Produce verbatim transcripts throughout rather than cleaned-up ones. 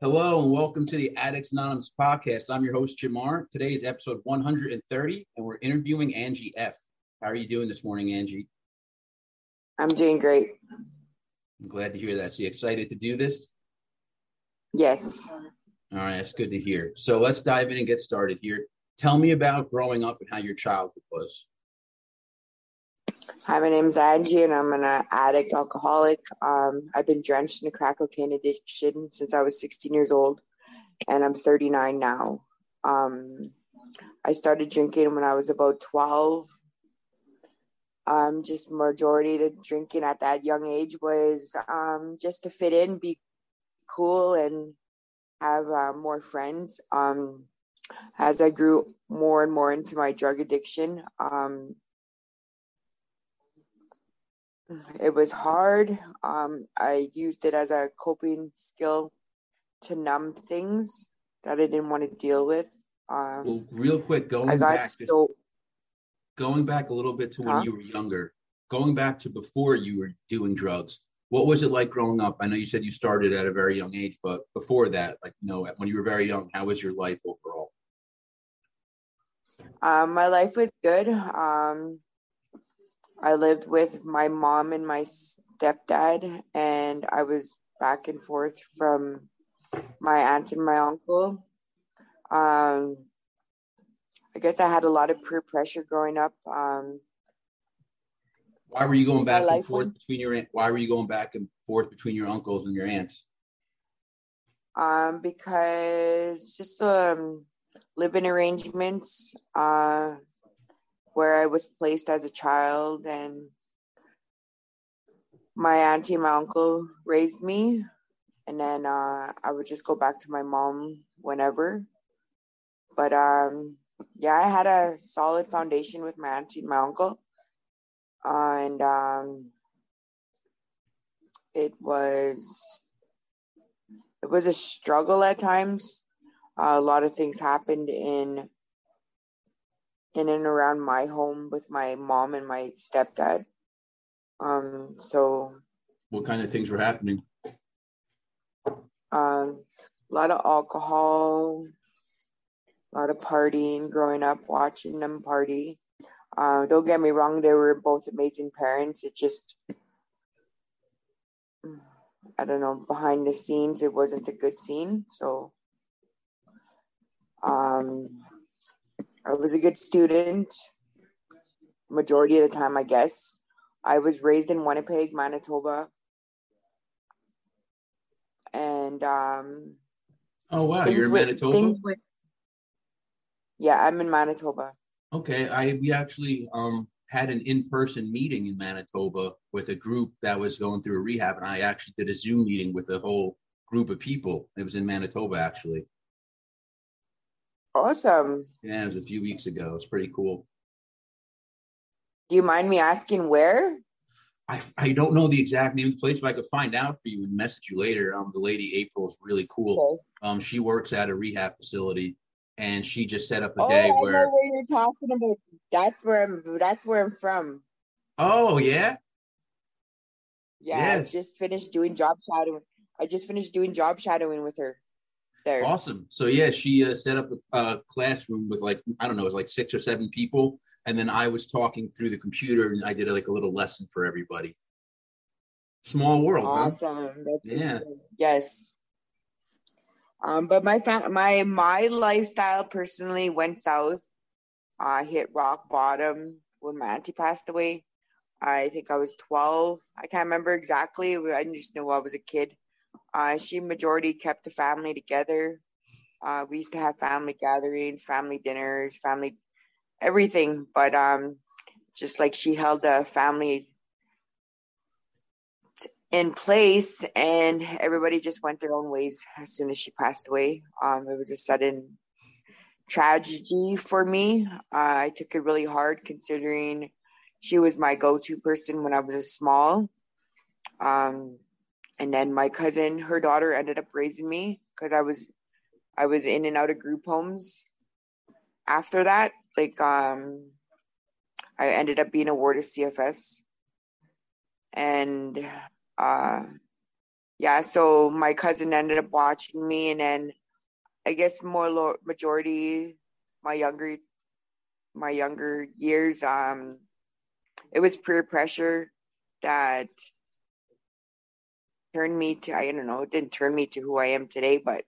Hello and welcome to the Addicts Anonymous podcast. I'm your host, Jamar. Today is episode one hundred thirty and we're interviewing Angie F. How are you doing this morning, Angie? I'm doing great. I'm glad to hear that. So you excited to do this? Yes. All right, that's good to hear. So let's dive in and get started here. Tell me about growing up and how your childhood was. Hi, my name is Angie, and I'm an addict, alcoholic. Um, I've been drenched in a crack cocaine addiction since I was sixteen years old, and I'm thirty-nine now. Um, I started drinking when I was about twelve. Um, just majority of the drinking at that young age was um, just to fit in, be cool, and have uh, more friends. Um, as I grew more and more into my drug addiction, um, it was hard. Um, I used it as a coping skill to numb things that I didn't want to deal with. Um, well, real quick, going back, so, going back a little bit to when huh? you were younger, going back to before you were doing drugs, what was it like growing up? I know you said you started at a very young age, but before that, like, you know, when you were very young, how was your life overall? Um, my life was good. Um, I lived with my mom and my stepdad, and I was back and forth from my aunt and my uncle. Um, I guess I had a lot of peer pressure growing up. Um, why were you going back and forth went, between your aunt? Why were you going back and forth between your uncles and your aunts? Um, because just um, living arrangements. Uh, where I was placed as a child, and my auntie and my uncle raised me. And then uh, I would just go back to my mom whenever. But um, yeah, I had a solid foundation with my auntie and my uncle. Uh, and um, it was, it was a struggle at times. Uh, a lot of things happened in in and around my home with my mom and my stepdad. Um, so. What kind of things were happening? Um, a lot of alcohol, a lot of partying growing up, watching them party. Uh, don't get me wrong, they were both amazing parents. It just, I don't know, behind the scenes, it wasn't a good scene. So, um, I was a good student, majority of the time, I guess. I was raised in Winnipeg, Manitoba. And, um... Oh, wow, you're in Manitoba? With, yeah, I'm in Manitoba. Okay, I we actually um, had an in-person meeting in Manitoba with a group that was going through a rehab, and I actually did a Zoom meeting with a whole group of people. It was in Manitoba, actually. Awesome. Yeah, it was a few weeks ago. It's pretty cool. Do you mind me asking where? I I don't know the exact name of the place, but I could find out for you and message you later. Um, the lady April is really cool. Okay. Um, she works at a rehab facility, and she just set up a oh, day I where. I know where you're talking about. That's where I'm. That's where I'm from. Oh yeah. Yeah, yes. I just finished doing job shadowing. I just finished doing job shadowing with her. There. Awesome. So yeah, she uh, set up a uh, classroom with like, I don't know, it was like six or seven people. And then I was talking through the computer and I did like a little lesson for everybody. Small world. Awesome. Huh? Yeah. Amazing. Yes. Um, but my, fa- my, my lifestyle personally went south. I hit rock bottom when my auntie passed away. I think I was twelve. I can't remember exactly. I just knew I was a kid. Uh, she majority kept the family together. Uh, we used to have family gatherings, family dinners, family, everything. But um, just like she held the family in place, and everybody just went their own ways as soon as she passed away. Um, it was a sudden tragedy for me. Uh, I took it really hard, considering she was my go-to person when I was small. Um, and then my cousin, her daughter, ended up raising me because I was I was in and out of group homes. After that, like um, I ended up being a ward of C F S, and uh, yeah. So my cousin ended up watching me, and then I guess more lo- majority my younger my younger years. Um, It was peer pressure that turned me to, I don't know, it didn't turn me to who I am today, but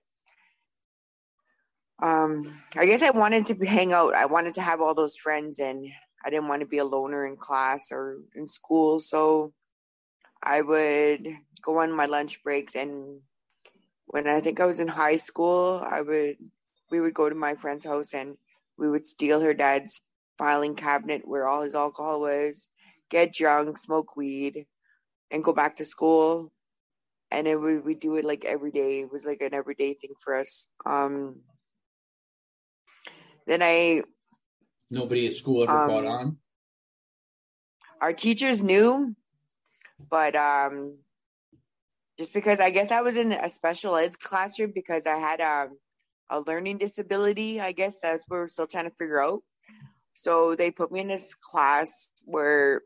um, I guess I wanted to hang out. I wanted to have all those friends, and I didn't want to be a loner in class or in school. So I would go on my lunch breaks, and when I think I was in high school, I would, we would go to my friend's house, and we would steal her dad's filing cabinet where all his alcohol was, get drunk, smoke weed, and go back to school. And then we we do it like every day. It was like an everyday thing for us. Um, then I... Nobody at school ever um, caught on? Our teachers knew, but um, just because I guess I was in a special ed classroom because I had a, a learning disability, I guess that's what we're still trying to figure out. So they put me in this class where,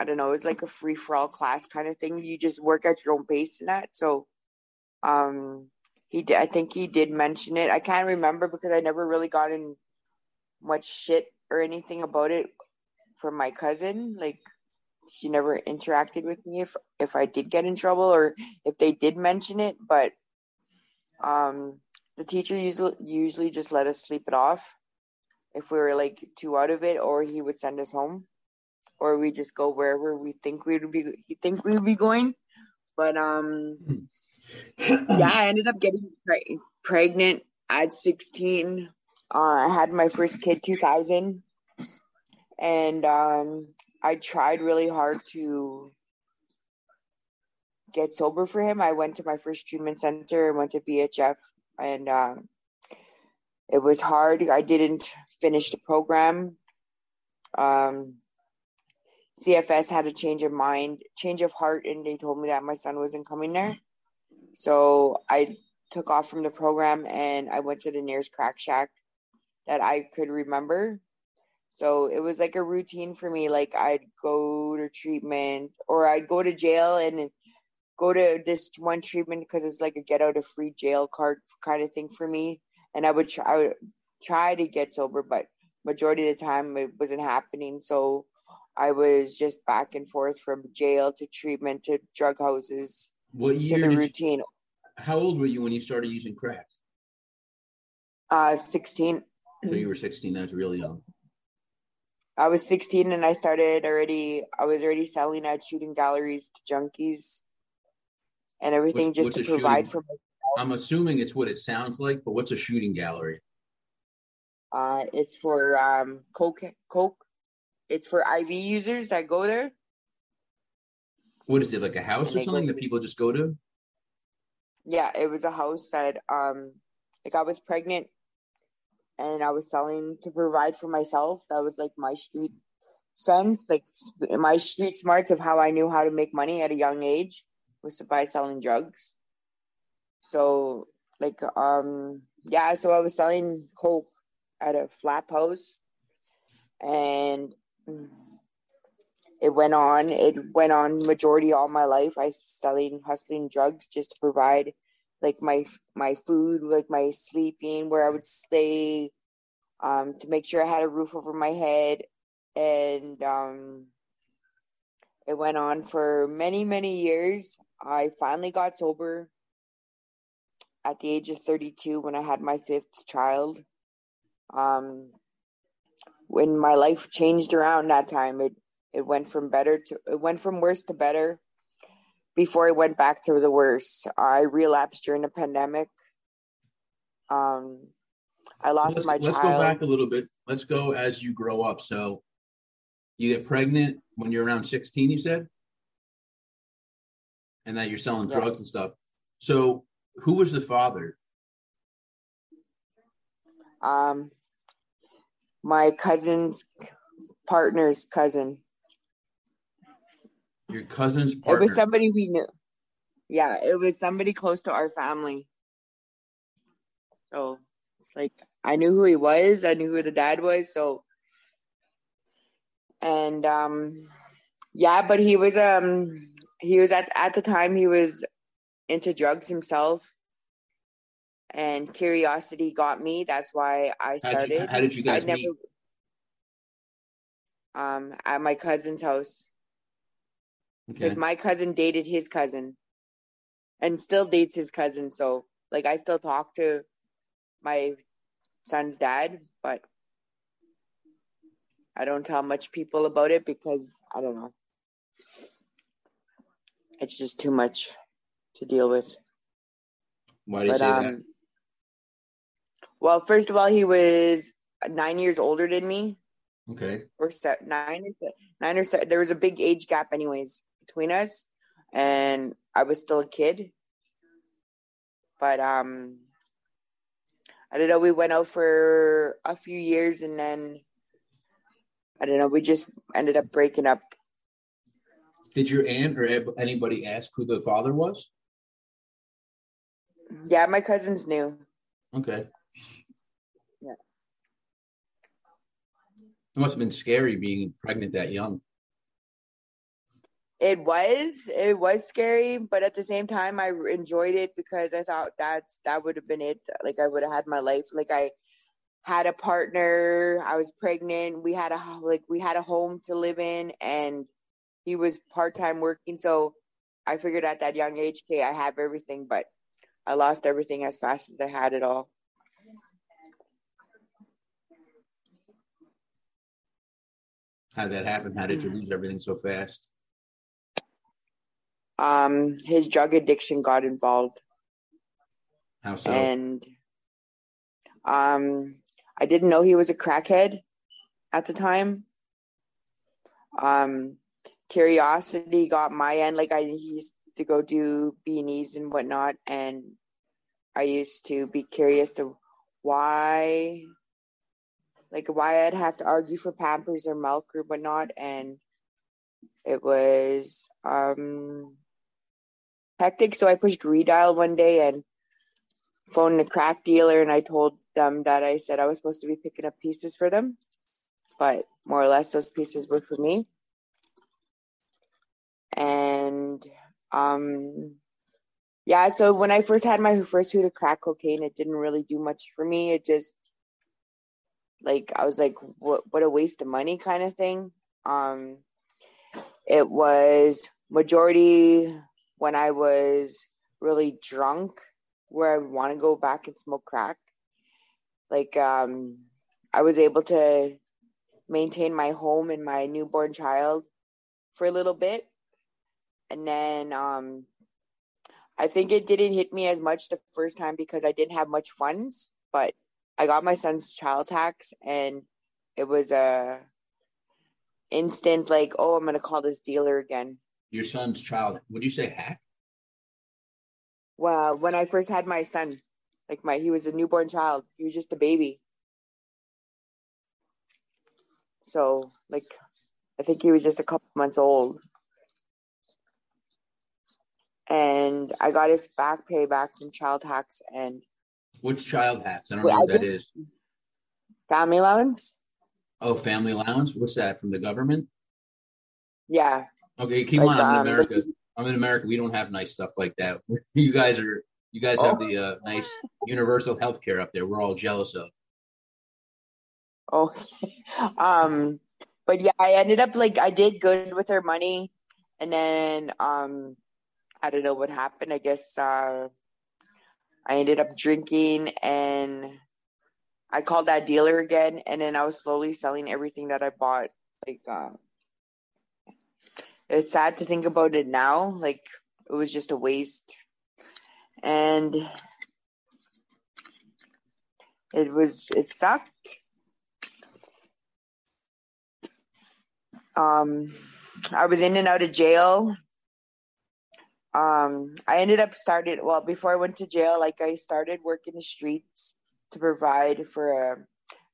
I don't know, it's like a free-for-all class kind of thing. You just work at your own pace and that. So um, he, did, I think he did mention it. I can't remember because I never really got in much shit or anything about it from my cousin. Like, she never interacted with me if, if I did get in trouble or if they did mention it. But um, the teacher usually, usually just let us sleep it off if we were like too out of it, or he would send us home, or we just go wherever we think we'd be, he think we'd be going. But um, yeah, I ended up getting pre- pregnant at sixteen. Uh, I had my first kid two thousand, and um, I tried really hard to get sober for him. I went to my first treatment center, I went to B H F, and uh, it was hard. I didn't finish the program. Um, C F S had a change of mind, change of heart, and they told me that my son wasn't coming there. So I took off from the program, and I went to the nearest crack shack that I could remember. So it was like a routine for me. Like, I'd go to treatment, or I'd go to jail and go to this one treatment because it's like a get out of free jail card kind of thing for me. And I would try, I would try to get sober, but majority of the time it wasn't happening. So I was just back and forth from jail to treatment to drug houses. What year? To the routine. You, how old were you when you started using crack? Uh, sixteen. So you were sixteen. That's really young. I was sixteen, and I started already. I was already selling at shooting galleries to junkies, and everything what's, just what's to provide shooting? for myself. I'm assuming it's what it sounds like, but what's a shooting gallery? Uh, it's for um, coke. Coke. It's for I V users that go there. What is it, like a house and or something that people just go to? Yeah, it was a house that, um, like, I was pregnant, and I was selling to provide for myself. That was like my street sense, like my street smarts of how I knew how to make money at a young age was by selling drugs. So, like, um, yeah, so I was selling coke at a flap house, and it went on. It went on majority all my life. I was selling, hustling drugs just to provide, like, my my food, like, my sleeping, where I would stay, um, to make sure I had a roof over my head. And um, it went on for many, many years. I finally got sober at the age of thirty-two, when I had my fifth child. Um, when my life changed around that time, it, it went from better to, it went from worse to better before it went back to the worst. I relapsed during the pandemic. Um, I lost let's, my let's child. Let's go back a little bit. Let's go as you grow up. So you get pregnant when you're around sixteen, you said? And that you're selling yeah. drugs and stuff. So who was the father? Um, my cousin's partner's cousin. Your cousin's partner. It was somebody we knew. Yeah, it was somebody close to our family. So, like, I knew who he was. I knew who the dad was. So, and um, yeah, but he was um he was at at the time he was into drugs himself. And curiosity got me. That's why I started. How did you, how did you guys I never, meet? Um, at my cousin's house. Because okay. my cousin dated his cousin, and still dates his cousin. So, like, I still talk to my son's dad, but I don't tell much people about it because I don't know. It's just too much to deal with. Why do you but, say um, that? Well, first of all, he was nine years older than me. Okay. Or se- nine, nine or seven. There was a big age gap, anyways, between us, and I was still a kid. But um, I don't know. We went out for a few years, and then I don't know. We just ended up breaking up. Did your aunt or anybody ask who the father was? Yeah, my cousins knew. Okay. It must have been scary being pregnant that young. It was. It was scary, but at the same time, I enjoyed it because I thought that's, that would have been it. Like, I would have had my life. Like, I had a partner. I was pregnant. We had a, like, we had a home to live in, and he was part-time working. So I figured at that young age, okay, I have everything, but I lost everything as fast as I had it all. How did that happen? How did you lose everything so fast? Um, his drug addiction got involved. How so? And um, I didn't know he was a crackhead at the time. Um, curiosity got my end. Like, I used to go do beanies and whatnot, and I used to be curious to why... Like, why I'd have to argue for Pampers or milk or whatnot. And it was um, hectic. So I pushed redial one day and phoned the crack dealer. And I told them that I said I was supposed to be picking up pieces for them. But more or less, those pieces were for me. And, um, yeah, so when I first had my first hoot of crack cocaine, it didn't really do much for me. It just... Like, I was like, what what a waste of money kind of thing. Um, it was majority when I was really drunk where I would want to go back and smoke crack. Like, um, I was able to maintain my home and my newborn child for a little bit. And then um, I think it didn't hit me as much the first time because I didn't have much funds, but I got my son's child tax, and it was a instant, like, oh, I'm going to call this dealer again. Your son's child, would you say hack? Well, when I first had my son, like, my he was a newborn child. He was just a baby. So, like, I think he was just a couple months old. And I got his back pay back from child tax, and which child tax? I don't know what that is. Family allowance. Oh, family allowance. What's that, from the government? Yeah. Okay, keep like, on. I'm um, in America. The- I'm in America. We don't have nice stuff like that. You guys are. You guys oh. have the uh, nice universal health care up there. We're all jealous of. Oh, um, but yeah, I ended up like I did good with her money, and then um, I don't know what happened. I guess. Uh, I ended up drinking, and I called that dealer again, and then I was slowly selling everything that I bought. Like, uh, it's sad to think about it now. Like, it was just a waste. And It was, it sucked. Um, I was in and out of jail. Um, I ended up started, well, before I went to jail, like I started working the streets to provide for uh,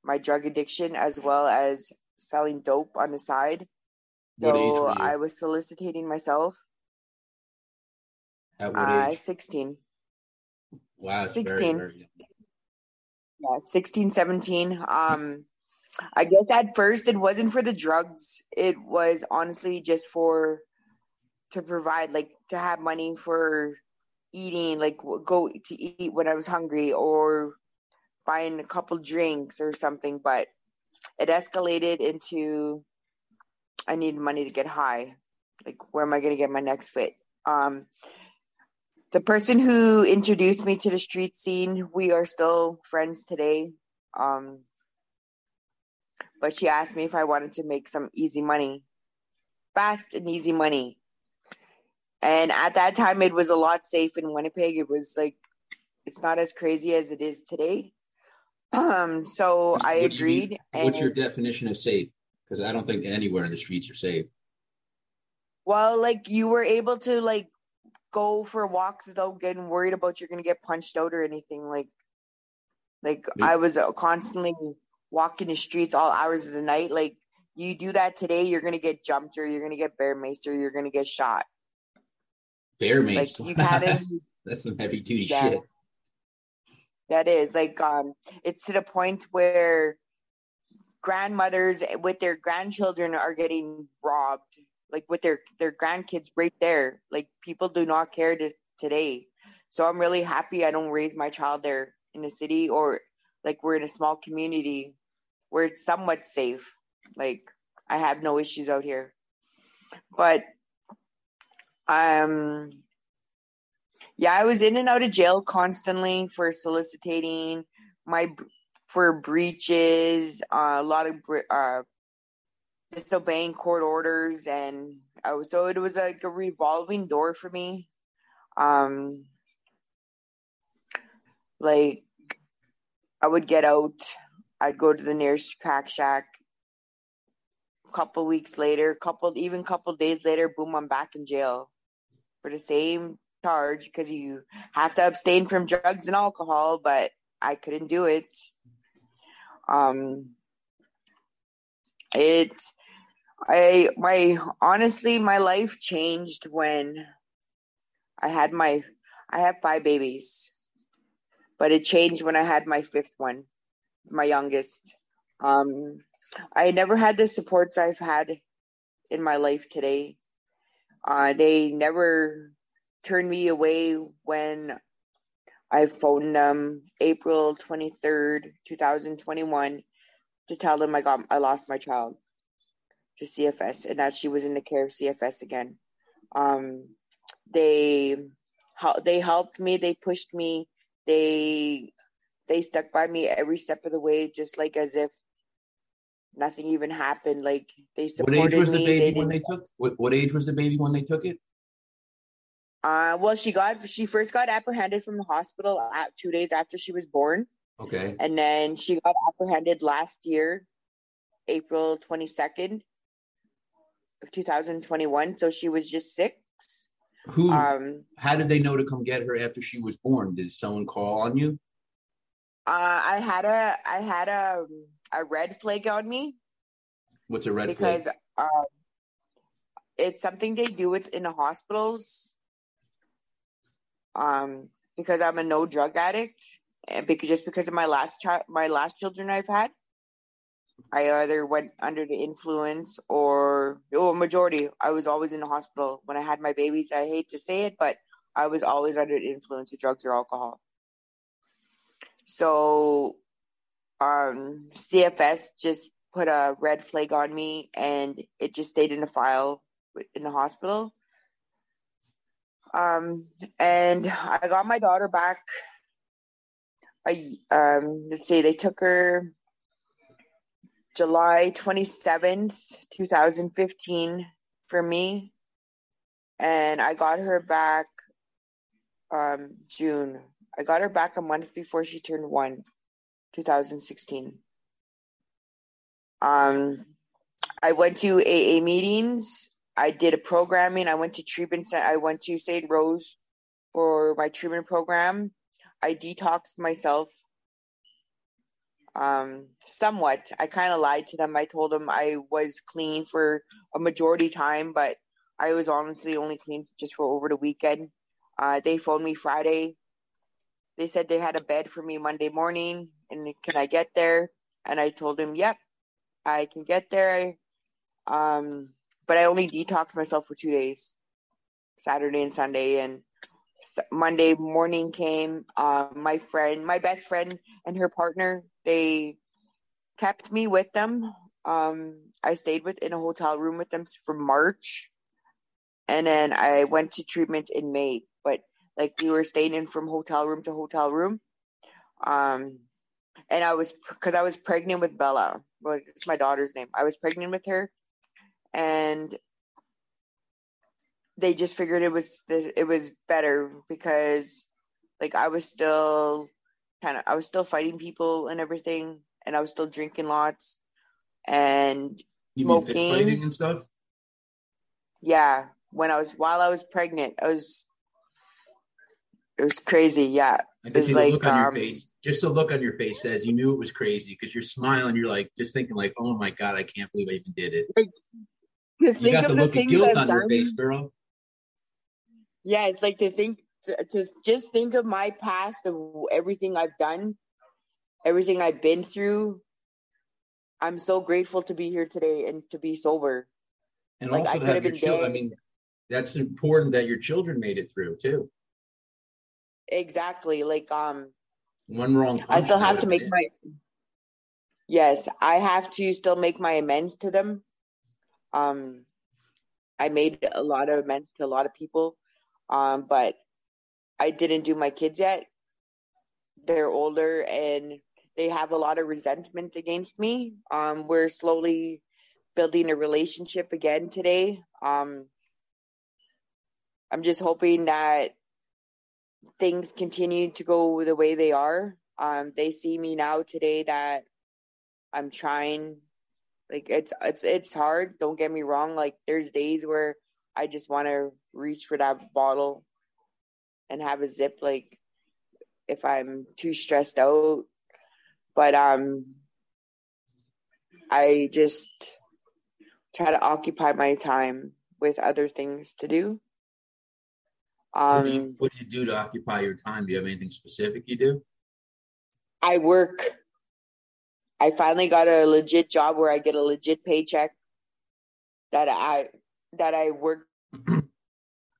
my drug addiction, as well as selling dope on the side. What so age were you? I was soliciting myself. At what uh, age? sixteen. Wow, that's sixteen. Very, very young. Yeah, sixteen, seventeen. Um, I guess at first it wasn't for the drugs. It was honestly just for, to provide, like to have money for eating, like go to eat when I was hungry or buying a couple drinks or something. But it escalated into, I need money to get high. Like, where am I going to get my next fit? Um, the person who introduced me to the street scene, we are still friends today. Um, but she asked me if I wanted to make some easy money, fast and easy money. And at that time, it was a lot safe in Winnipeg. It was like, it's not as crazy as it is today. Um, so what I agreed. You, what's and, your definition of safe? Because I don't think anywhere in the streets are safe. Well, like you were able to like go for walks without getting worried about you're going to get punched out or anything. Like, like Maybe. I was constantly walking the streets all hours of the night. Like you do that today, you're going to get jumped or you're going to get bear maced or you're going to get shot. Bear maced? Like, you that's, that's some heavy duty yeah, shit. That is like, um, it's to the point where grandmothers with their grandchildren are getting robbed, like with their, their grandkids right there. Like people do not care this today. So I'm really happy I don't raise my child there in the city, or like we're in a small community where it's somewhat safe. Like I have no issues out here, but, um, yeah, I was in and out of jail constantly for soliciting, my for breaches, uh, a lot of uh, disobeying court orders, and I was, so it was like a revolving door for me. Um, like I would get out, I'd go to the nearest crack shack. A couple weeks later, couple even couple days later, boom, I'm back in jail for the same charge, because you have to abstain from drugs and alcohol, but I couldn't do it. Um, it, I, my, honestly, my life changed when I had my, I have five babies, but it changed when I had my fifth one, my youngest. Um, I never had the supports I've had in my life today. Uh, they never turned me away when I phoned them April twenty-third, twenty twenty-one to tell them I got I lost my child to C F S and that she was in the care of C F S again. Um, they they helped me, they pushed me, they they stuck by me every step of the way, just like as if nothing even happened. Like they supported me. What age was the baby when they took? What, what age was the baby when they took it? Uh, well, she got, she first got apprehended from the hospital at two days after she was born. Okay. And then she got apprehended last year, April twenty-second of twenty twenty-one. So she was just six. Who, um, how did they know to come get her after she was born? Did someone call on you? Uh, I had a, I had a, a red flag on me. What's a red because, flag? Because, um, it's something they do it in the hospitals. Um, because I'm a no drug addict, and because just because of my last child, my last children I've had, I either went under the influence or oh, majority. I was always in the hospital when I had my babies. I hate to say it, but I was always under the influence of drugs or alcohol. So, um, C F S just put a red flag on me, and it just stayed in the file in the hospital. Um, and I got my daughter back. I, um, let's see, they took her July twenty-seventh, twenty fifteen for me. And I got her back, um, June. I got her back a month before she turned one. twenty sixteen. Um, I went to A A meetings. I did a programming. I went to treatment. I went to Saint Rose for my treatment program. I detoxed myself. Um, somewhat. I kind of lied to them. I told them I was clean for a majority time, but I was honestly only clean just for over the weekend. Uh, they phoned me Friday. They said they had a bed for me Monday morning, and can I get there? And I told them, yep, I can get there. Um, but I only detoxed myself for two days, Saturday and Sunday, and Monday morning came. Uh, my friend, my best friend, and her partner, they kept me with them. Um, I stayed with in a hotel room with them for March, and then I went to treatment in May. But like we were staying in from hotel room to hotel room, um, and I was because I was pregnant with Bella. Well, it's my daughter's name. I was pregnant with her, and they just figured it was it was better because, like, I was still kind of I was still fighting people and everything, and I was still drinking lots and you smoking mean fist fighting and stuff. Yeah, when I was while I was pregnant, I was it was crazy. Yeah, I can see the look on your face. Just the look on your face says you knew it was crazy because you're smiling. You're like just thinking like, oh my God, I can't believe I even did it. Like, you got the, the look of guilt I've on done. Your face, girl. Yeah, it's like to think, to, to just think of my past, of everything I've done, everything I've been through. I'm so grateful to be here today and to be sober. And like, also I to have your children. Dead. I mean, that's important that your children made it through too. Exactly. Like, um, one wrong. I still have to make my. Yes, I have to still make my amends to them. Um, I made a lot of amends to a lot of people, um, but I didn't do my kids yet. They're older and they have a lot of resentment against me. Um, we're slowly building a relationship again today. Um, I'm just hoping that things continue to go the way they are. Um, they see me now today that I'm trying. Like, it's it's it's hard. Don't get me wrong. Like, there's days where I just want to reach for that bottle and have a sip, like, if I'm too stressed out. But um, I just try to occupy my time with other things to do. Um, what do you, what do you do to occupy your time? Do you have anything specific you do? I work. I finally got a legit job where I get a legit paycheck that I that I work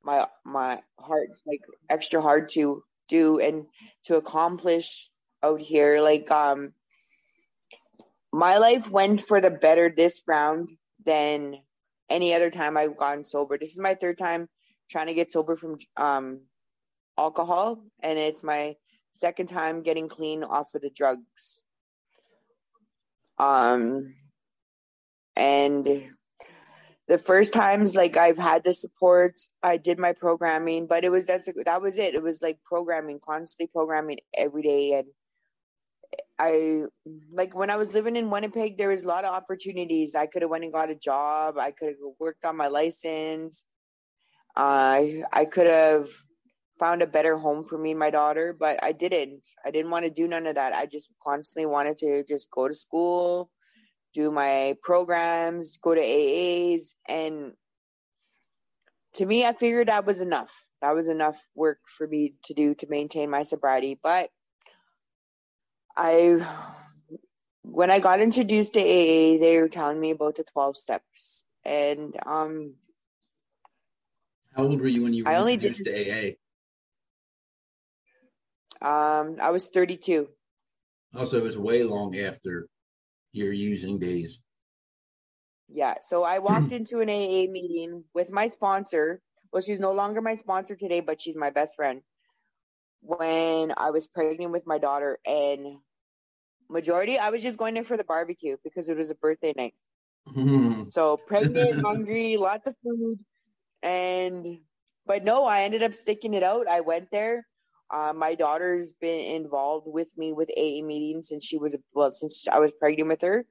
my my heart like extra hard to do and to accomplish out here. Like um, my life went for the better this round than any other time I've gotten sober. This is my third time trying to get sober from um alcohol, and it's my second time getting clean off of the drugs. Um, and the first times, like, I've had the support, I did my programming, but it was, that's, that was it. It was like programming, constantly programming every day. And I, like, when I was living in Winnipeg, there was a lot of opportunities. I could have went and got a job. I could have worked on my license. Uh, I, I could have found a better home for me and my daughter, but I didn't. I didn't want to do none of that. I just constantly wanted to just go to school, do my programs, go to A As. And to me, I figured that was enough. That was enough work for me to do to maintain my sobriety. But I, when I got introduced to A A, they were telling me about the twelve steps. And um, how old were you when you were I only introduced did- to A A? Um, I was thirty-two. Also, it was way long after your using days. Yeah, so I walked into an A A meeting with my sponsor. Well, she's no longer my sponsor today, but she's my best friend. When I was pregnant with my daughter, and majority, I was just going in for the barbecue because it was a birthday night. Mm. So pregnant, hungry, lots of food, and but no, I ended up sticking it out. I went there. Uh, my daughter's been involved with me with A A meetings since she was, well, since I was pregnant with her.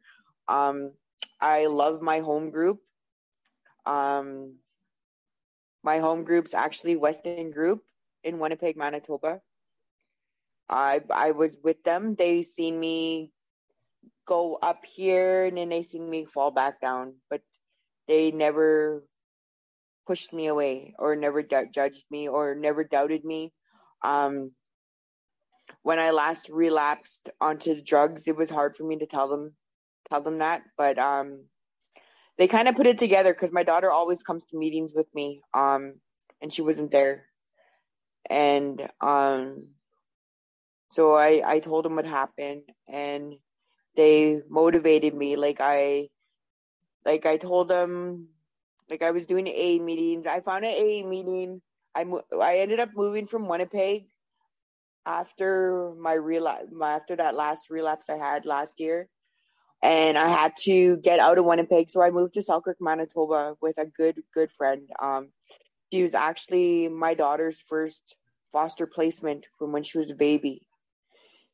Um, I love my home group. Um, my home group's actually West End Group in Winnipeg, Manitoba. I I was with them. They seen me go up here and then they seen me fall back down, but they never pushed me away or never d- judged me or never doubted me. Um, when I last relapsed onto the drugs, it was hard for me to tell them, tell them that, but, um, they kind of put it together because my daughter always comes to meetings with me. Um, and she wasn't there. And, um, so I, I told them what happened and they motivated me. Like I, like I told them, like I was doing A A meetings. I found an A A meeting. I, mo- I ended up moving from Winnipeg after my relapse, my, after that last relapse I had last year. And I had to get out of Winnipeg. So I moved to Selkirk, Manitoba with a good, good friend. Um, she was actually my daughter's first foster placement from when she was a baby.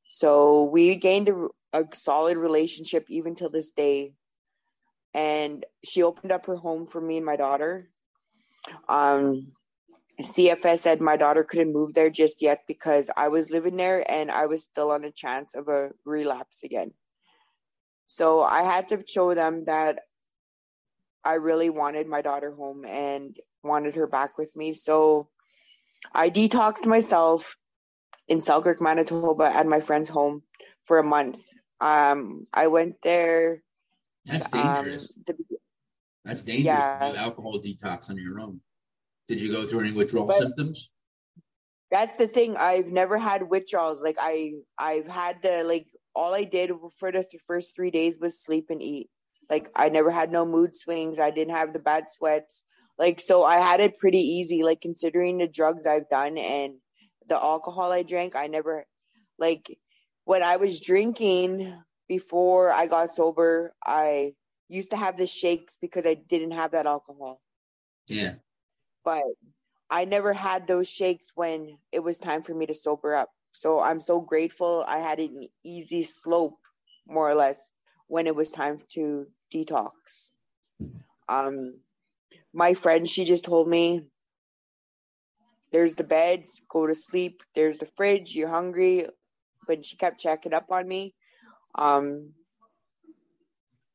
So we gained a, a solid relationship even till this day. And she opened up her home for me and my daughter. Um, C F S said my daughter couldn't move there just yet because I was living there and I was still on a chance of a relapse again. So I had to show them that I really wanted my daughter home and wanted her back with me. So I detoxed myself in Selkirk, Manitoba at my friend's home for a month. Um, I went there. That's dangerous. Um, the, That's dangerous yeah. to do alcohol detox on your own. Did you go through any withdrawal but symptoms? That's the thing. I've never had withdrawals. Like I, I've had the, like, all I did for the th- first three days was sleep and eat. Like I never had no mood swings. I didn't have the bad sweats. Like, so I had it pretty easy, like considering the drugs I've done and the alcohol I drank. I never, like when I was drinking before I got sober, I used to have the shakes because I didn't have that alcohol. Yeah. But I never had those shakes when it was time for me to sober up. So I'm so grateful I had an easy slope, more or less, when it was time to detox. Um, my friend, she just told me, there's the beds, go to sleep. There's the fridge, you're hungry. But she kept checking up on me. Um,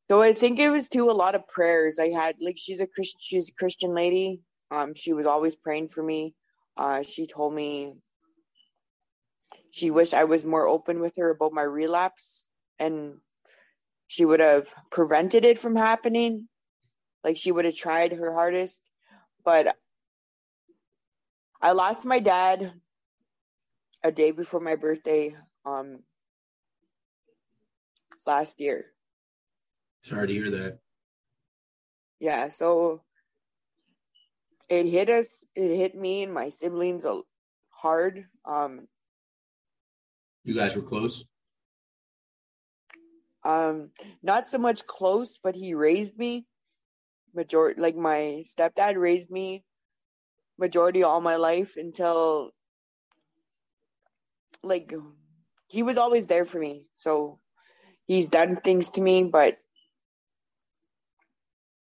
so I think it was too a lot of prayers. I had, like, she's a Christian, she's a Christian lady. Um, she was always praying for me. Uh, she told me, she wished I was more open with her about my relapse and she would have prevented it from happening. Like she would have tried her hardest, but I lost my dad a day before my birthday, um, last year. Sorry to hear that. Yeah. So it hit us, it hit me and my siblings hard. Um, You guys were close? Um, not so much close, but he raised me. Majority, like my stepdad raised me majority all my life until, like, he was always there for me. So he's done things to me, but.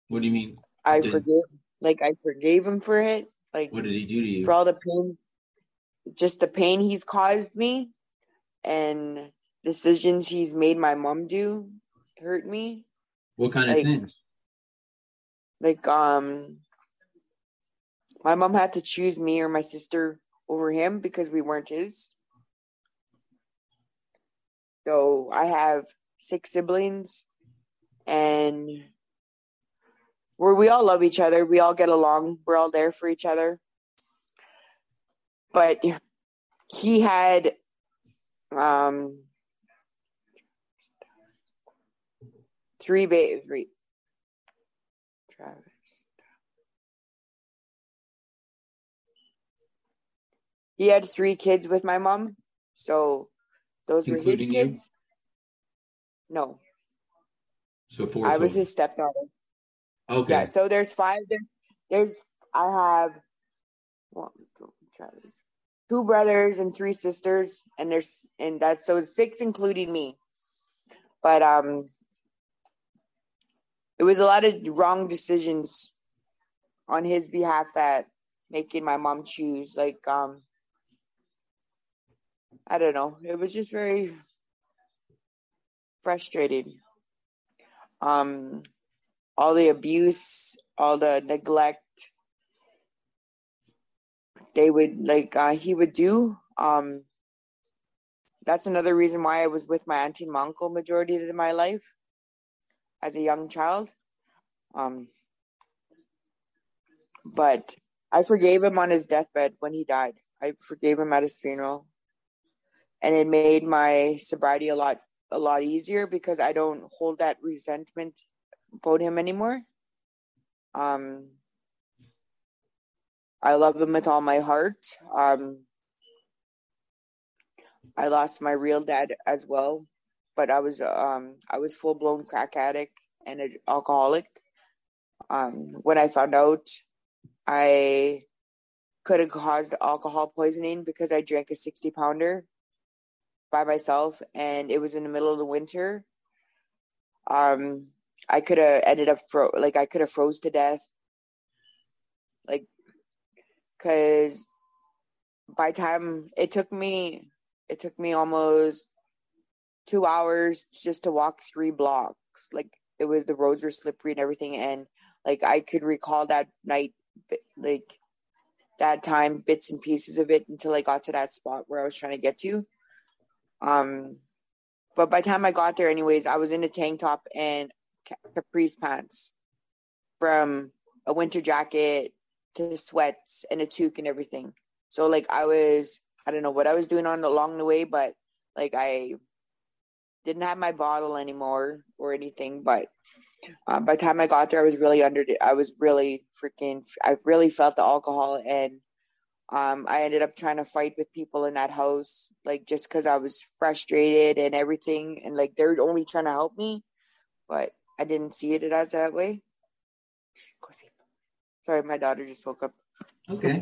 What do you mean? I did... forgive. Like, I forgave him for it. Like, what did he do to you? For all the pain, just the pain he's caused me. And decisions he's made my mom do hurt me. What kind like, of things? Like, um, my mom had to choose me or my sister over him because we weren't his. So I have six siblings and where we all love each other. We all get along. We're all there for each other. But he had... Um, three babies. Travis. He had three kids with my mom, so those Including were his kids. You? No. So four. I total. was his stepdaughter. Okay. Yeah. So there's five. There, there's I have one, two, Travis, two brothers and three sisters, and there's and that's so six including me. But um, it was a lot of wrong decisions on his behalf that making my mom choose. Like um, I don't know. It was just very frustrating. Um, all the abuse, all the neglect. They would like uh, he would do. Um, that's another reason why I was with my auntie and my uncle majority of my life as a young child. Um, but I forgave him on his deathbed when he died. I forgave him at his funeral, and it made my sobriety a lot a lot easier because I don't hold that resentment about him anymore. Um. I love him with all my heart. Um, I lost my real dad as well, but I was um, I was full blown crack addict and an alcoholic. Um, when I found out, I could have caused alcohol poisoning because I drank a sixty pounder by myself, and it was in the middle of the winter. Um, I could have ended up fro- like I could have froze to death. Like. Because by time it took me, it took me almost two hours just to walk three blocks. Like it was, the roads were slippery and everything. And like, I could recall that night, like that time, bits and pieces of it until I got to that spot where I was trying to get to. Um, but by the time I got there anyways, I was in a tank top and Caprice pants from a winter jacket to sweats and a toque and everything. So like I was, I don't know what I was doing on along the way, but like I didn't have my bottle anymore or anything. But uh, by the time I got there, I was really under, I was really freaking, I really felt the alcohol. And um, I ended up trying to fight with people in that house, like just cause I was frustrated and everything. And like, they're only trying to help me, but I didn't see it as that way. Sorry, my daughter just woke up. Okay.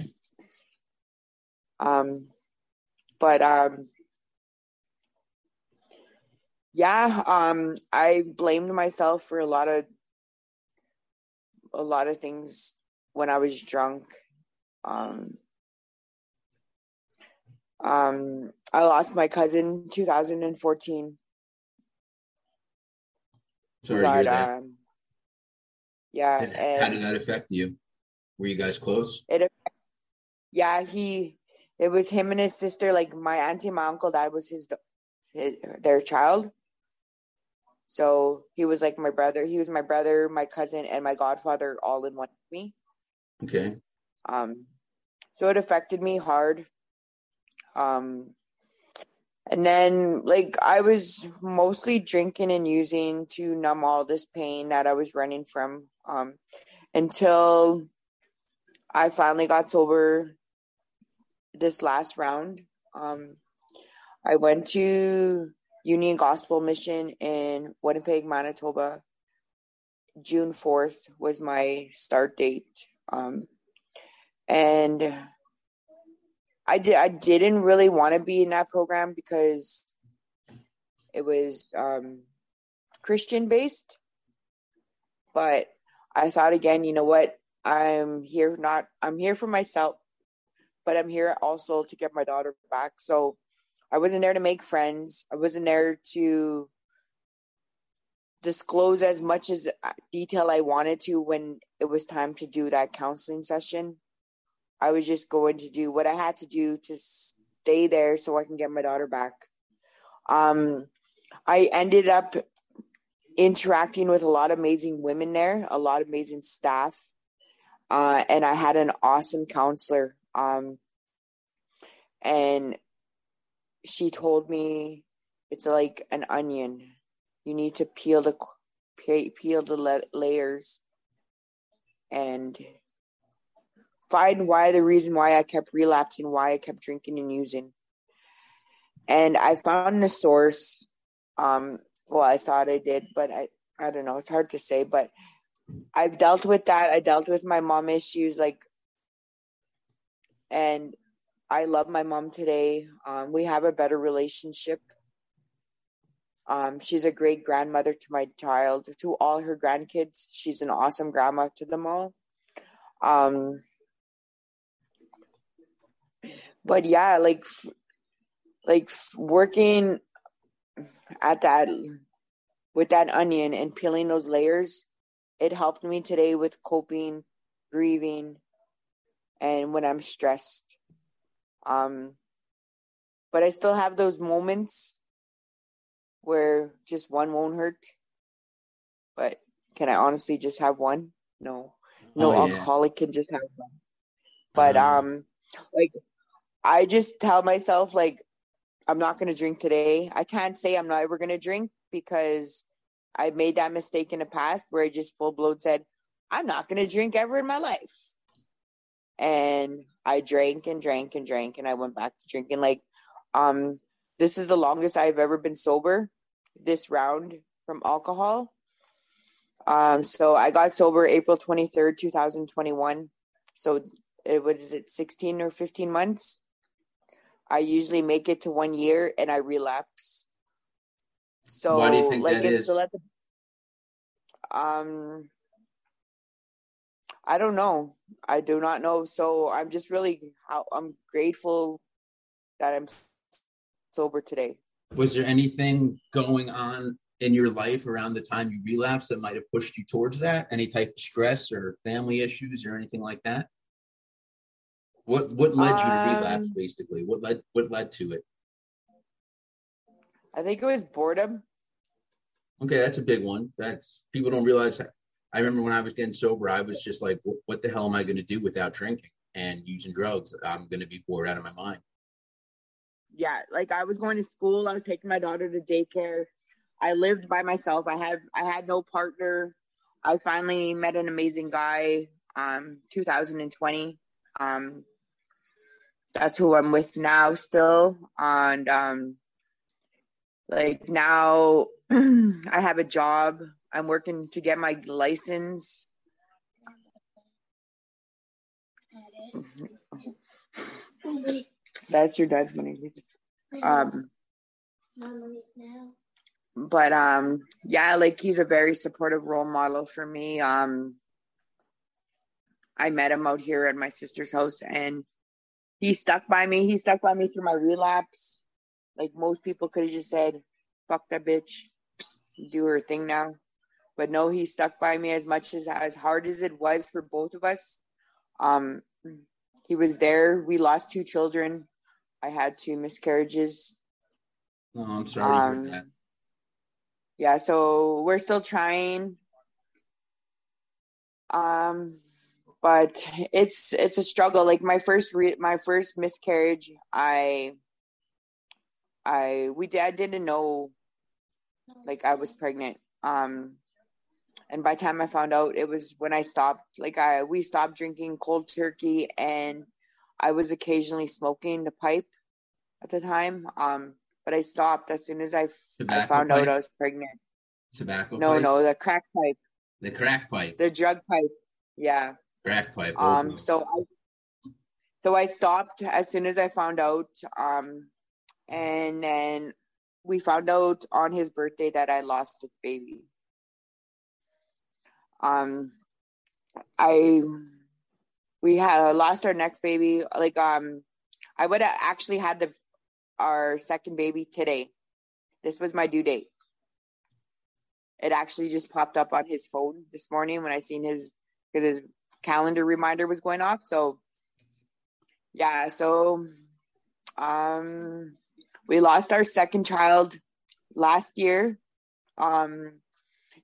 Um, but um, yeah. Um, I blamed myself for a lot of a lot of things when I was drunk. Um. Um, I lost my cousin in two thousand fourteen. Sorry to hear that. Um, yeah. And and how did that affect you? Were you guys close? It, yeah, he, it was him and his sister. Like my auntie and my uncle, that was his, his, their child. So he was like my brother. He was my brother, my cousin, and my godfather all in one with me. Okay. Um, so it affected me hard. Um, and then like I was mostly drinking and using to numb all this pain that I was running from. Um, until I finally got sober this last round. Um, I went to Union Gospel Mission in Winnipeg, Manitoba. June fourth was my start date. Um, and I did, I didn't really want to be in that program because it was um, Christian based, but I thought again, you know what? I'm here not, I'm here for myself, but I'm here also to get my daughter back. So I wasn't there to make friends. I wasn't there to disclose as much as detail I wanted to when it was time to do that counseling session. I was just going to do what I had to do to stay there so I can get my daughter back. Um, I ended up interacting with a lot of amazing women there, a lot of amazing staff. Uh, and I had an awesome counselor. Um, and she told me it's like an onion. You need to peel the, peel the layers and find why the reason why I kept relapsing, why I kept drinking and using. And I found the source. Um, well, I thought I did, but I, I don't know. It's hard to say, but I've dealt with that. I dealt with my mom issues, like, and I love my mom today. Um, we have a better relationship. Um, she's a great grandmother to my child, to all her grandkids. She's an awesome grandma to them all. Um, but yeah, like, like working at that, with that onion and peeling those layers, it helped me today with coping, grieving, and when I'm stressed. Um, but I still have those moments where just one won't hurt. But can I honestly just have one? No. No oh, alcoholic yeah. can just have one. But uh-huh. um, like, I just tell myself, like, I'm not going to drink today. I can't say I'm not ever going to drink because I made that mistake in the past where I just full-blown said, I'm not going to drink ever in my life. And I drank and drank and drank, and I went back to drinking. Like, um, this is the longest I've ever been sober this round from alcohol. Um, so I got sober April twenty-third, twenty twenty-one. So it was it sixteen or fifteen months. I usually make it to one year and I relapse. So why do you think like that it's is? Still at the, um, I don't know. I do not know. So I'm just really, how I'm grateful that I'm sober today. Was there anything going on in your life around the time you relapsed that might have pushed you towards that? Any type of stress or family issues or anything like that? What what led you um, to relapse, basically? What led what led to it? I think it was boredom. Okay, that's a big one. That's people don't realize that. I remember when I was getting sober, I was just like, what the hell am I going to do without drinking and using drugs? I'm going to be bored out of my mind. Yeah, like I was going to school. I was taking my daughter to daycare. I lived by myself. I had I had no partner. I finally met an amazing guy, um, two thousand twenty. Um, that's who I'm with now still. And um, like now I have a job. I'm working to get my license. That's your dad's money. Um, but um, yeah, like he's a very supportive role model for me. Um, I met him out here at my sister's house and he stuck by me. He stuck by me through my relapse. Like most people could have just said, fuck that bitch, do her thing now. But no, he stuck by me as much as, as hard as it was for both of us. Um, he was there. We lost two children. I had two miscarriages. Oh, I'm sorry um, to hear that. Yeah, so we're still trying. Um... But it's it's a struggle. Like my first re- my first miscarriage, I I we I didn't know like I was pregnant. Um, and by the time I found out, it was when I stopped. Like I we stopped drinking cold turkey, and I was occasionally smoking the pipe at the time. Um, but I stopped as soon as I, I found pipe? out I was pregnant. Tobacco? No, pipe? no, the crack pipe. The crack pipe. The drug pipe. Yeah. Crack pipe. Um, so I, so I stopped as soon as I found out. Um, and then we found out on his birthday that I lost a baby. Um, I, we had lost our next baby. Like, um, I would have actually had the, our second baby today. This was my due date. It actually just popped up on his phone this morning when I seen his, because his calendar reminder was going off. So yeah, so um we lost our second child last year um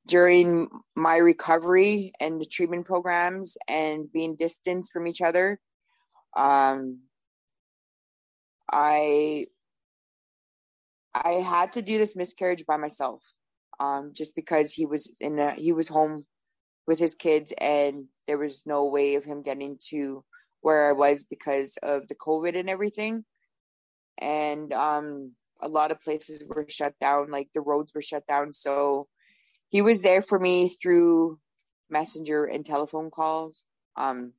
during my recovery and the treatment programs and being distanced from each other. um I I had to do this miscarriage by myself um just because he was in a, he was home with his kids, and there was no way of him getting to where I was because of the COVID and everything. And um, a lot of places were shut down, like the roads were shut down. So he was there for me through messenger and telephone calls. Um,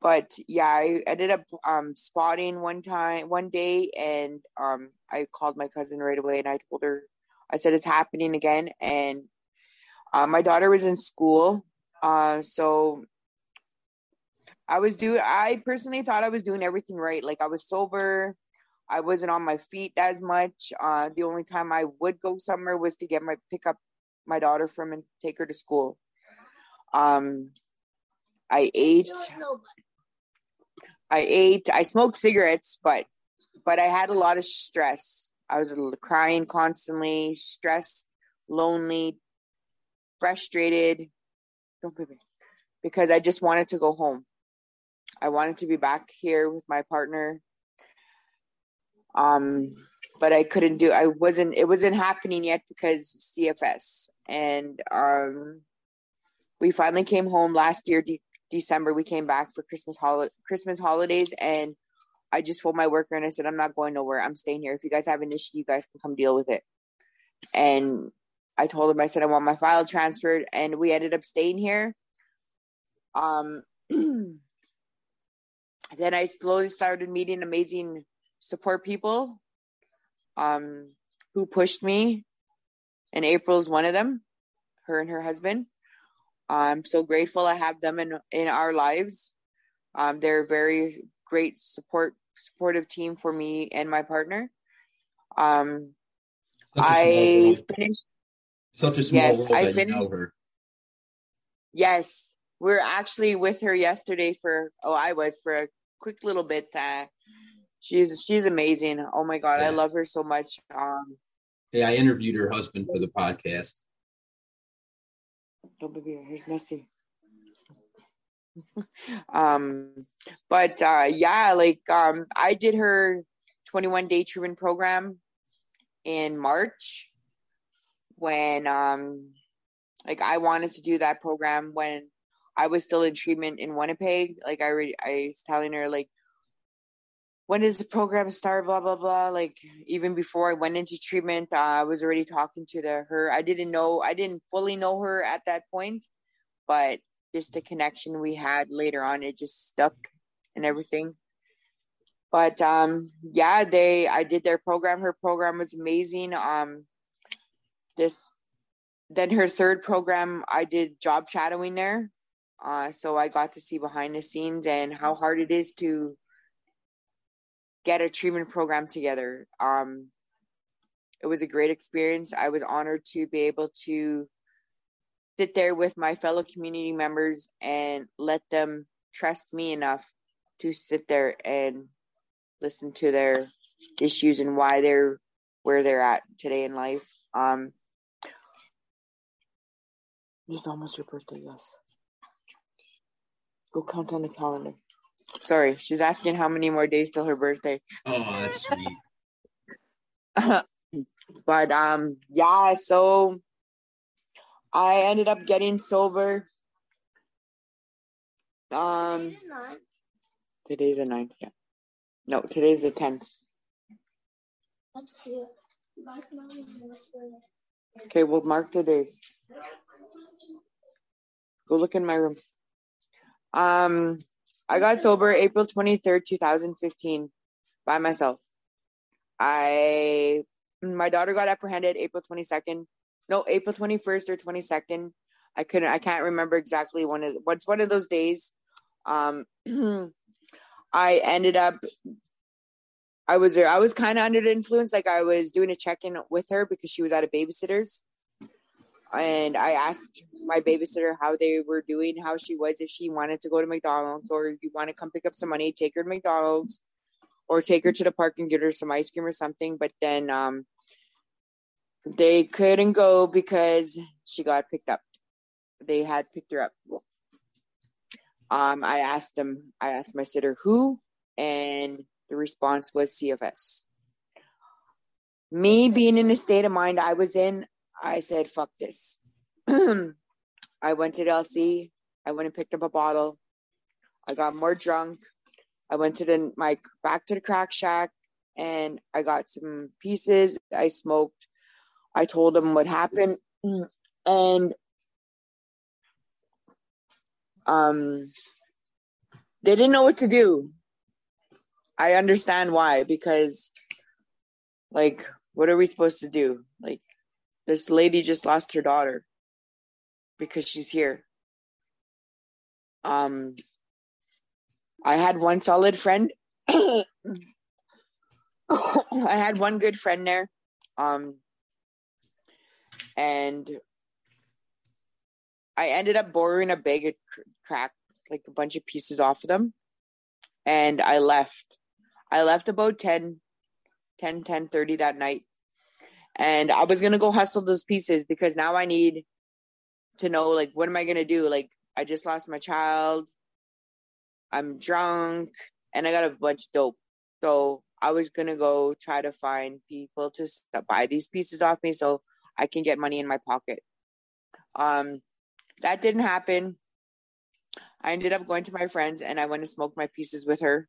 But yeah, I ended up um, spotting one time, one day, and um, I called my cousin right away, and I told her, I said, it's happening again. And uh, my daughter was in school, uh, so I was doing, I personally thought I was doing everything right. Like, I was sober, I wasn't on my feet as much. Uh, the only time I would go somewhere was to get my, pick up my daughter from and take her to school. Um, I ate, I ate, I smoked cigarettes, but, but I had a lot of stress. I was crying constantly, stressed, lonely, frustrated. Don't put me, because I just wanted to go home. I wanted to be back here with my partner. Um, but I couldn't do, I wasn't, it wasn't happening yet because C F S. And, um, we finally came home last year, de- December, we came back for Christmas hol- Christmas holidays. And I just told my worker and I said, I'm not going nowhere. I'm staying here. If you guys have an issue, you guys can come deal with it. And I told him, I said, I want my file transferred. And we ended up staying here. Um, then I slowly started meeting amazing support people um, who pushed me. And April is one of them, her and her husband. I'm so grateful I have them in, in our lives. Um, they're a very great support, supportive team for me and my partner. Um, I finished. Such a small yes, world I that finished, you know her. Yes, we were actually with her yesterday for, oh, I was for a quick little bit. Uh, she's she's amazing. Oh my God, yeah. I love her so much. Um, hey, I interviewed her husband for the podcast. Don't be here. He's messy. um, but uh, yeah, like um, I did her twenty-one day treatment program in March when, um, like, I wanted to do that program when I was still in treatment in Winnipeg. Like, I re- I was telling her, like, when does the program start? Blah blah blah. Like, even before I went into treatment, uh, I was already talking to the, her. I didn't know, I didn't fully know her at that point, but just the connection we had later on, it just stuck and everything. But um, yeah, they, I did their program. Her program was amazing. Um, this, then her third program, I did job shadowing there, uh, so I got to see behind the scenes and how hard it is to get a treatment program together. Um, it was a great experience. I was honored to be able to sit there with my fellow community members and let them trust me enough to sit there and listen to their issues and why they're where they're at today in life. Um, it's almost your birthday, yes. Go count on the calendar. Sorry, she's asking how many more days till her birthday. Oh, that's sweet. But um, yeah, so I ended up getting sober. Um, today's the ninth, yeah. No, today's the tenth. Okay, we'll mark the days. Go look in my room. Um. I got sober April twenty-third, twenty fifteen by myself. I, my daughter got apprehended April twenty-second. No, April twenty-first or twenty-second. I couldn't, I can't remember exactly one of, what's one of those days. Um, I ended up, I was, I was kind of under the influence. Like, I was doing a check-in with her because she was at a babysitter's. And I asked my babysitter how they were doing, how she was, if she wanted to go to McDonald's, or if you want to come pick up some money, take her to McDonald's, or take her to the park and get her some ice cream or something. But then um, they couldn't go because she got picked up. They had picked her up. Um, I asked them, I asked my sitter who, and the response was C F S. Me being in the state of mind I was in, I said, fuck this. I went to the L C. I went and picked up a bottle. I got more drunk. I went to the my back to the crack shack, and I got some pieces. I smoked. I told them what happened. And um, They didn't know what to do. I understand why, because, like, what are we supposed to do? Like, this lady just lost her daughter because she's here. Um, I had one solid friend. I had one good friend there. Um, and I ended up borrowing a bag of crack, like a bunch of pieces off of them. And I left. I left about ten, ten, ten thirty that night. And I was going to go hustle those pieces because now I need to know, like, what am I going to do? Like, I just lost my child. I'm drunk. And I got a bunch of dope. So I was going to go try to find people to buy these pieces off me so I can get money in my pocket. Um, that didn't happen. I ended up going to my friend's and I went to smoke my pieces with her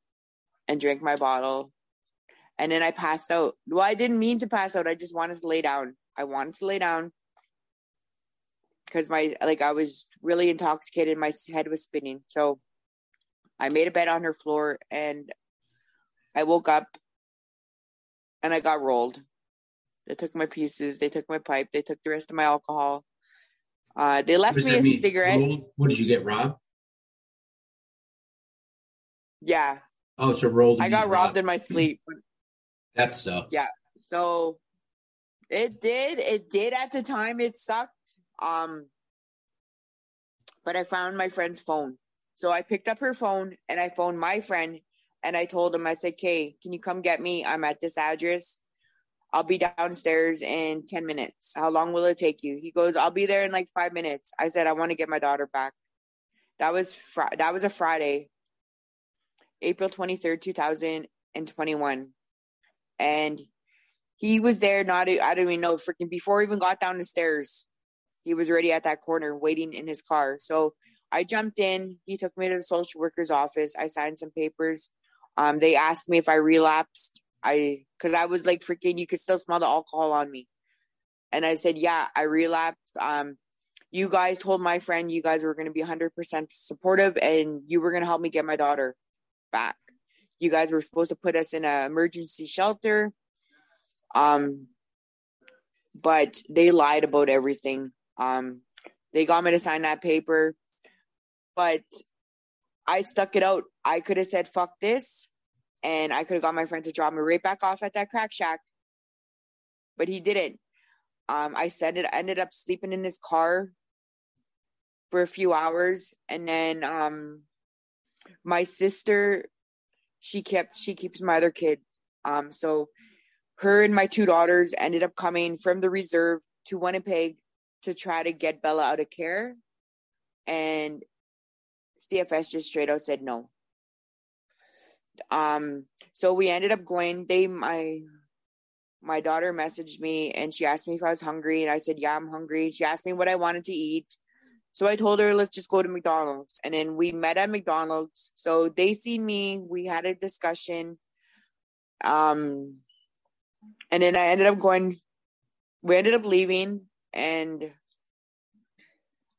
and drank my bottle. And then I passed out. Well, I didn't mean to pass out. I just wanted to lay down. I wanted to lay down because my, like, I was really intoxicated. My head was spinning. So I made a bed on her floor and I woke up and I got rolled. They took my pieces. They took my pipe. They took the rest of my alcohol. Uh, they left me a mean? cigarette. Rolled? What did you get, robbed? Yeah. Oh, so rolled. I got robbed. robbed in my sleep. That sucks. Yeah. So it did. It did at the time. It sucked. Um, but I found my friend's phone. So I picked up her phone and I phoned my friend and I told him, I said, "Hey, can you come get me? I'm at this address. I'll be downstairs in ten minutes. How long will it take you?" He goes, "I'll be there in like five minutes. I said, "I want to get my daughter back." That was fr- that was a Friday, April twenty-third, two thousand twenty-one. And he was there, not, I don't even know, freaking before I even got down the stairs, he was already at that corner waiting in his car. So I jumped in. He took me to the social worker's office. I signed some papers. Um, they asked me if I relapsed. I, cause I was like freaking, you could still smell the alcohol on me. And I said, yeah, I relapsed. Um, you guys told my friend, you guys were going to be one hundred percent supportive and you were going to help me get my daughter back. You guys were supposed to put us in an emergency shelter. Um, but they lied about everything. Um, they got me to sign that paper, but I stuck it out. I could have said, fuck this. And I could have got my friend to drop me right back off at that crack shack. But he didn't. Um, I said it. I ended up sleeping in his car for a few hours. And then um, my sister, she kept, she keeps my other kid. Um, so her and my two daughters ended up coming from the reserve to Winnipeg to try to get Bella out of care. And C F S just straight out said no. Um, so we ended up going, they, my, my daughter messaged me and she asked me if I was hungry. And I said, yeah, I'm hungry. She asked me what I wanted to eat. So I told her, let's just go to McDonald's. And then we met at McDonald's. So they seen me, we had a discussion. Um, and then I ended up going, we ended up leaving and,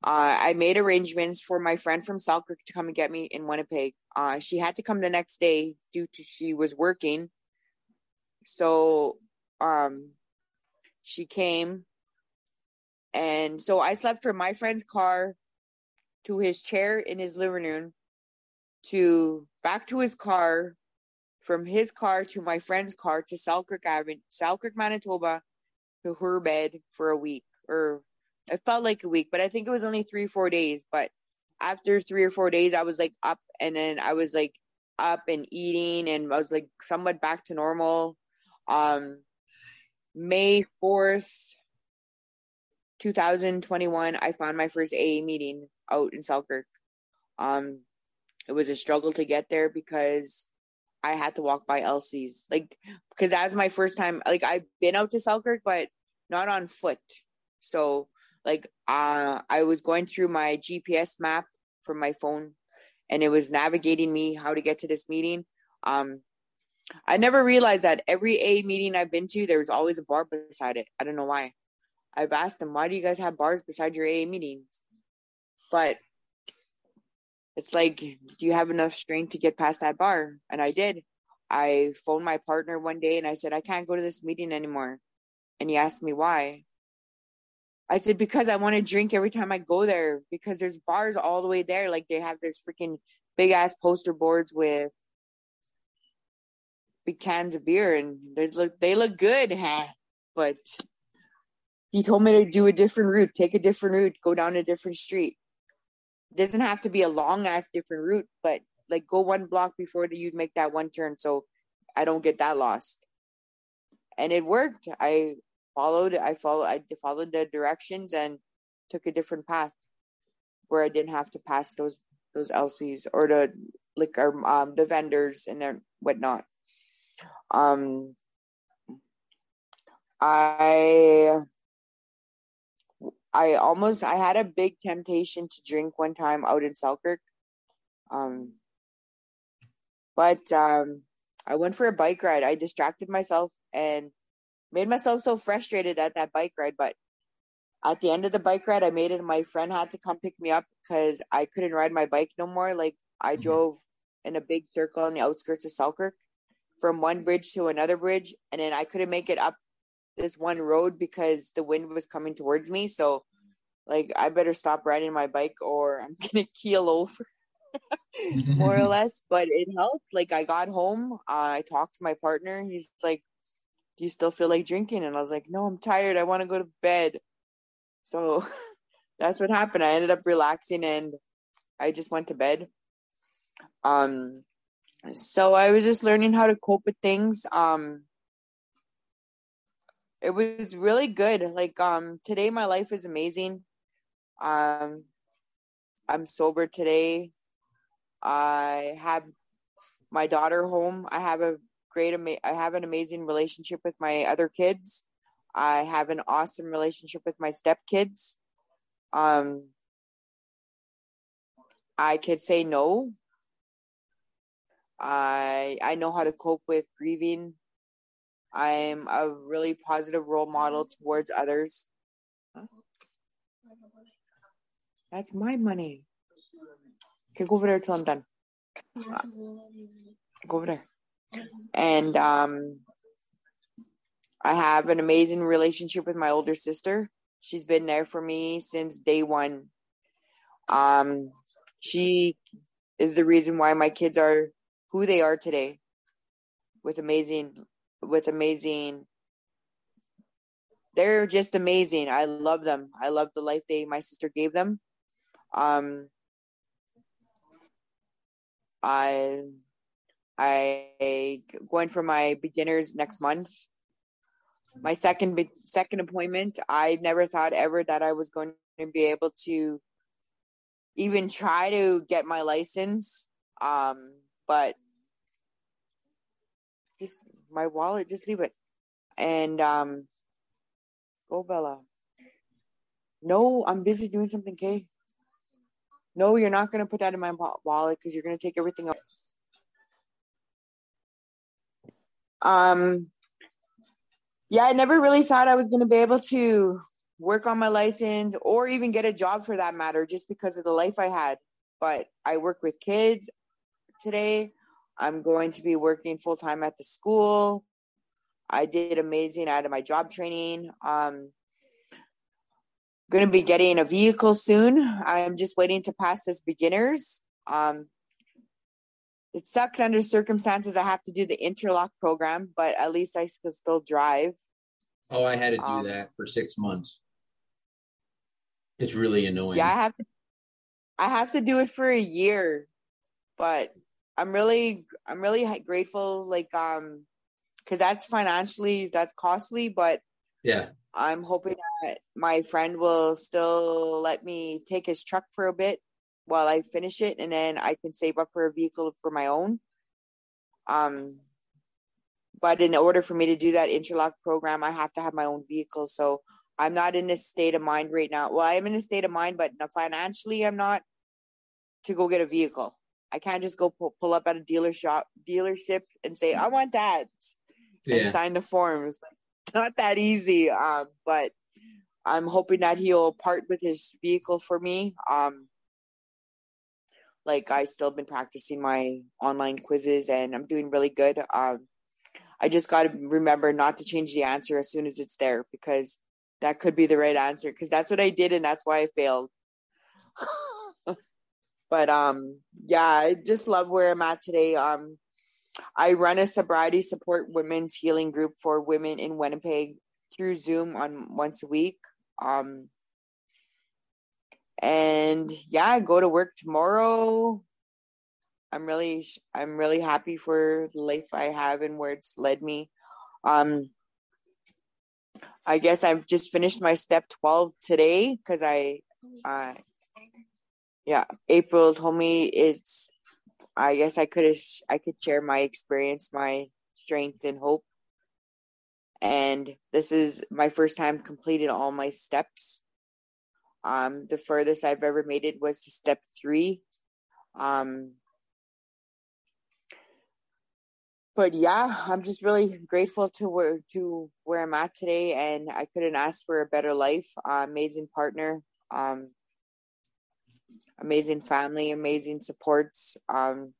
uh, I made arrangements for my friend from Selkirk to come and get me in Winnipeg. Uh, she had to come the next day due to she was working. So um, she came. And so I slept from my friend's car to his chair in his living room to back to his car, from his car to my friend's car to Selkirk Avenue, Selkirk, Manitoba, to her bed for a week. Or it felt like a week, but I think it was only three, four days. But after three or four days, I was like up, and then I was like up and eating, and I was like somewhat back to normal. Um, May fourth, two thousand twenty-one, I found my first A A meeting out in Selkirk. Um, it was a struggle to get there because I had to walk by Elsie's, like, because that was my first time. Like, I've been out to Selkirk, but not on foot. So, like, uh, I was going through my G P S map from my phone, and it was navigating me how to get to this meeting. Um, I never realized that every A meeting I've been to, there was always a bar beside it. I don't know why. I've asked them, why do you guys have bars beside your A meetings? But it's like, do you have enough strength to get past that bar? And I did. I phoned my partner one day and I said, I can't go to this meeting anymore. And he asked me why. I said, because I want to drink every time I go there, because there's bars all the way there. Like, they have this freaking big ass poster boards with big cans of beer, and they look, they look good. Huh? But he told me to do a different route, take a different route, go down a different street. It doesn't have to be a long ass different route, but like, go one block before you'd make that one turn, so I don't get that lost. And it worked. I followed, I followed, I followed the directions and took a different path where I didn't have to pass those, those Elsie's or the liquor, um, the vendors and whatnot. Um, I, I almost, I had a big temptation to drink one time out in Selkirk. Um, but, um, I went for a bike ride. I distracted myself and made myself so frustrated at that bike ride. But at the end of the bike ride, I made it. My friend had to come pick me up because I couldn't ride my bike no more. Like, I mm-hmm. drove in a big circle on the outskirts of Selkirk from one bridge to another bridge. And then I couldn't make it up this one road because the wind was coming towards me. So, like, I better stop riding my bike or I'm going to keel over. More or less. But it helped. Like, I got home. Uh, I talked to my partner. He's like, do you still feel like drinking? And I was like, no, I'm tired. I want to go to bed. So that's what happened. I ended up relaxing and I just went to bed. Um, so I was just learning how to cope with things. Um, it was really good. Like, um, today my life is amazing. Um, I'm sober today. I have my daughter home. I have a Great, ama- I have an amazing relationship with my other kids. I have an awesome relationship with my stepkids. Um, I could say no. I I know how to cope with grieving. I'm a really positive role model towards others. Huh? That's my money. Okay, go over there till I'm done. Uh, go over there. And um, I have an amazing relationship with my older sister. She's been there for me since day one. Um, she is the reason why my kids are who they are today, with amazing, with amazing. They're just amazing. I love them. I love the life they, my sister gave them. Um, I... I going for my beginners next month. My second second appointment. I never thought ever that I was going to be able to even try to get my license. Um, but just my wallet, just leave it. And um, go Bella. No, I'm busy doing something, Kay. No, you're not going to put that in my wallet because you're going to take everything up. Um, yeah, I never really thought I was going to be able to work on my license or even get a job for that matter, just because of the life I had. But I work with kids today. I'm going to be working full time at the school. I did amazing out of my job training. Um, going to be getting a vehicle soon. I'm just waiting to pass this beginners. Um, It sucks under circumstances. I have to do the interlock program, but at least I can still drive. Oh, I had to do um, that for six months. It's really annoying. Yeah, I have to, I have to do it for a year, but I'm really, I'm really grateful. Like, um, cause that's financially, that's costly, but yeah, I'm hoping that my friend will still let me take his truck for a bit while I finish it, and then I can save up for a vehicle for my own. Um, but in order for me to do that interlock program, I have to have my own vehicle. So I'm not in a state of mind right now. Well, I'm in a state of mind, but financially I'm not to go get a vehicle. I can't just go pull, pull up at a dealer shop, dealership and say, I want that, yeah, and sign the forms. It's not that easy. Um, but I'm hoping that he'll part with his vehicle for me. Um, Like, I still been practicing my online quizzes and I'm doing really good. Um, I just got to remember not to change the answer as soon as it's there, because that could be the right answer. Cause that's what I did. And that's why I failed. But um, yeah, I just love where I'm at today. Um, I run a sobriety support women's healing group for women in Winnipeg through Zoom on once a week. Um, and yeah, I go to work tomorrow. I'm really, I'm really happy for the life I have and where it's led me. Um, I guess I've just finished my step twelve today because I, uh, yeah, April told me it's, I guess I could have, I could share my experience, my strength and hope. And this is my first time completing all my steps. Um, the furthest I've ever made it was to step three. Um, but yeah, I'm just really grateful to where, to where I'm at today. And I couldn't ask for a better life. Uh, amazing partner, um, amazing family, amazing supports. Um,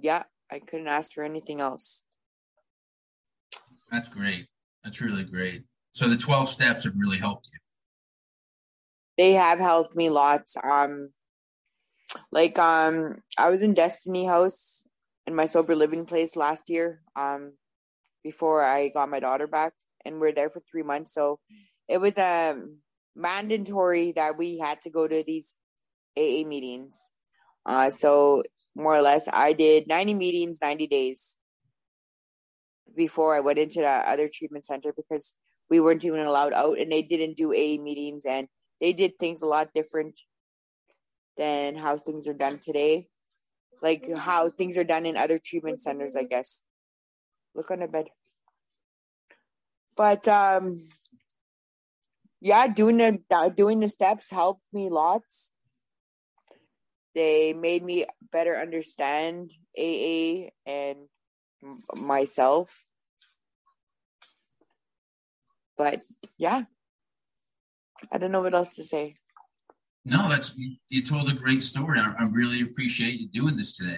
yeah, I couldn't ask for anything else. That's great. That's really great. So the twelve steps have really helped you. They have helped me lots. Um, like, um, I was in Destiny House in my sober living place last year, um, before I got my daughter back, and we were there for three months. So it was um, mandatory that we had to go to these A A meetings. Uh, so more or less, I did ninety meetings, ninety days before I went into the other treatment center, because we weren't even allowed out, and they didn't do A A meetings, and they did things a lot different than how things are done today. Like how things are done in other treatment centers, I guess. Look on the bed. But, um, yeah, doing the, doing the steps helped me lots. They made me better understand A A and myself. But, yeah. I don't know what else to say. No, that's you, you told a great story. I, I really appreciate you doing this today.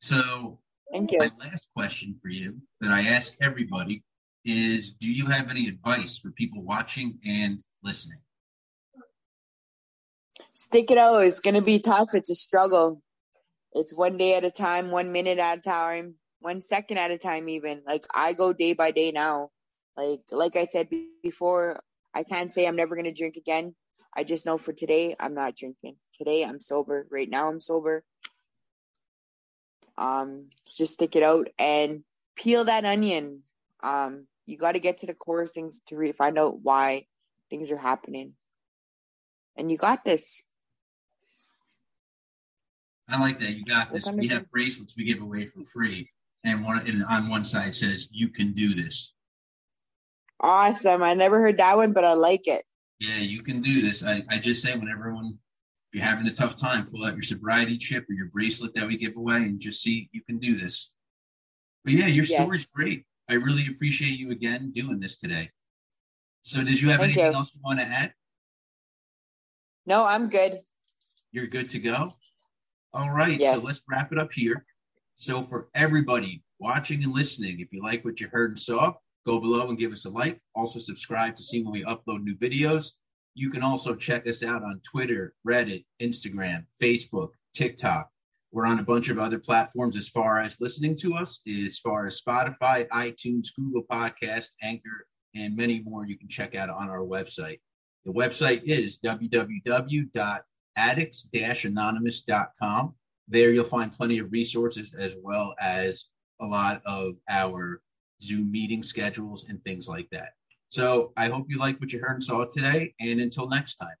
So, thank you. My last question for you that I ask everybody is, do you have any advice for people watching and listening? Stick it out. It's going to be tough. It's a struggle. It's one day at a time, one minute at a time, one second at a time even. Like, I go day by day now. Like, like I said before, I can't say I'm never going to drink again. I just know for today, I'm not drinking. Today, I'm sober. Right now, I'm sober. Um, just stick it out and peel that onion. Um, you got to get to the core of things to re- find out why things are happening. And you got this. I like that. You got this. We have bracelets we give away for free. And, one, and on one side says, you can do this. Awesome. I never heard that one, but I like it. Yeah, you can do this. I, I just say when everyone, if you're having a tough time, pull out your sobriety chip or your bracelet that we give away and just see, you can do this. But yeah, your yes. story's great. I really appreciate you again doing this today. So did you have Thank anything you. else you want to add? No, I'm good. You're good to go? All right. Yes. So let's wrap it up here. So for everybody watching and listening, if you like what you heard and saw, go below and give us a like. Also subscribe to see when we upload new videos. You can also check us out on Twitter, Reddit, Instagram, Facebook, TikTok. We're on a bunch of other platforms as far as listening to us, as far as Spotify, iTunes, Google Podcasts, Anchor, and many more you can check out on our website. The website is w w w dot addicts dash anonymous dot com. There you'll find plenty of resources as well as a lot of our Zoom meeting schedules and things like that. So I hope you like what you heard and saw today, and until next time.